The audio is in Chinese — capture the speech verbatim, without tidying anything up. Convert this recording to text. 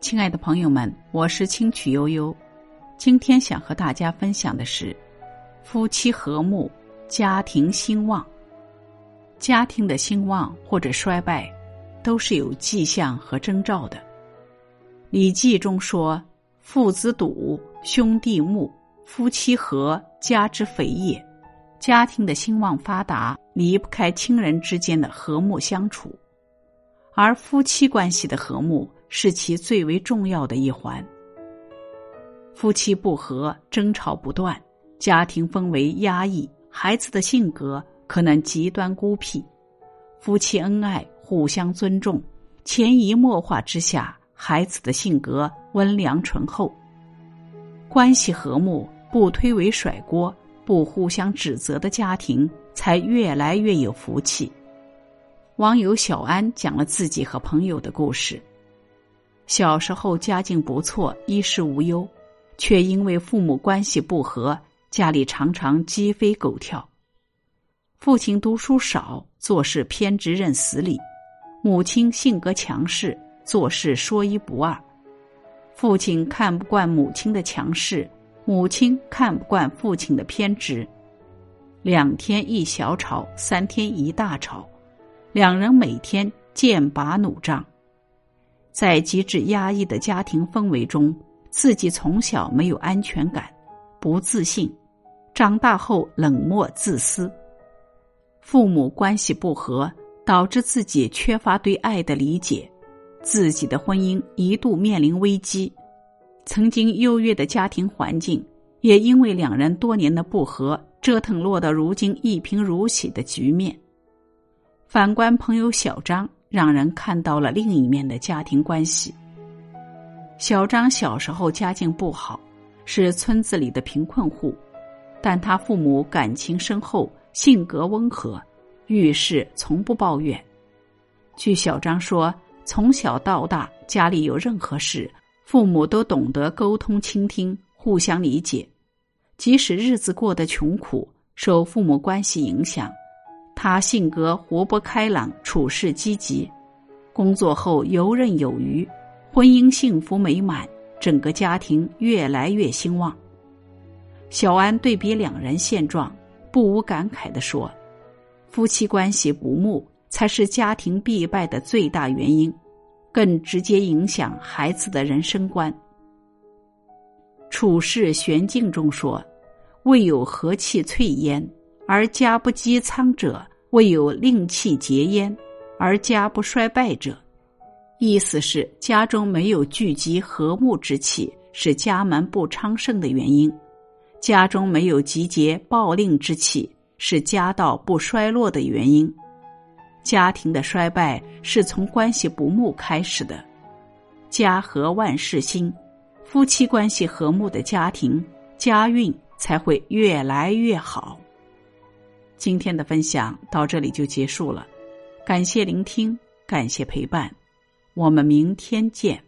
亲爱的朋友们，我是清曲悠悠，今天想和大家分享的是夫妻和睦，家庭兴旺。家庭的兴旺或者衰败都是有迹象和征兆的。礼记中说，父子笃，兄弟睦，夫妻和，家之肥也。家庭的兴旺发达离不开亲人之间的和睦相处，而夫妻关系的和睦是其最为重要的一环。夫妻不和，争吵不断，家庭氛围压抑，孩子的性格可能极端孤僻。夫妻恩爱，互相尊重，潜移默化之下，孩子的性格温良醇厚。关系和睦，不推诿甩锅，不互相指责的家庭才越来越有福气。网友小安讲了自己和朋友的故事。小时候家境不错，衣食无忧，却因为父母关系不和，家里常常鸡飞狗跳。父亲读书少，做事偏执认死理；母亲性格强势，做事说一不二。父亲看不惯母亲的强势，母亲看不惯父亲的偏执。两天一小吵，三天一大吵，两人每天剑拔弩张。在极致压抑的家庭氛围中，自己从小没有安全感，不自信，长大后冷漠自私。父母关系不和，导致自己缺乏对爱的理解，自己的婚姻一度面临危机。曾经优越的家庭环境，也因为两人多年的不和，折腾落到如今一贫如洗的局面。反观朋友小张，让人看到了另一面的家庭关系。小张小时候家境不好，是村子里的贫困户，但他父母感情深厚，性格温和，遇事从不抱怨。据小张说，从小到大，家里有任何事，父母都懂得沟通倾听，互相理解。即使日子过得穷苦，受父母关系影响，他性格活泼开朗，处事积极，工作后游刃有余，婚姻幸福美满，整个家庭越来越兴旺。小安对比两人现状，不无感慨地说，夫妻关系不睦才是家庭必败的最大原因，更直接影响孩子的人生观。处世玄境中说，未有和气萃焉，而家不积苍者，未有令气结焉，而家不衰败者。意思是家中没有聚集和睦之气，是家门不昌盛的原因；家中没有集结暴令之气，是家道不衰落的原因。家庭的衰败是从关系不睦开始的。家和万事兴，夫妻关系和睦的家庭，家运才会越来越好。今天的分享到这里就结束了，感谢聆听，感谢陪伴，我们明天见。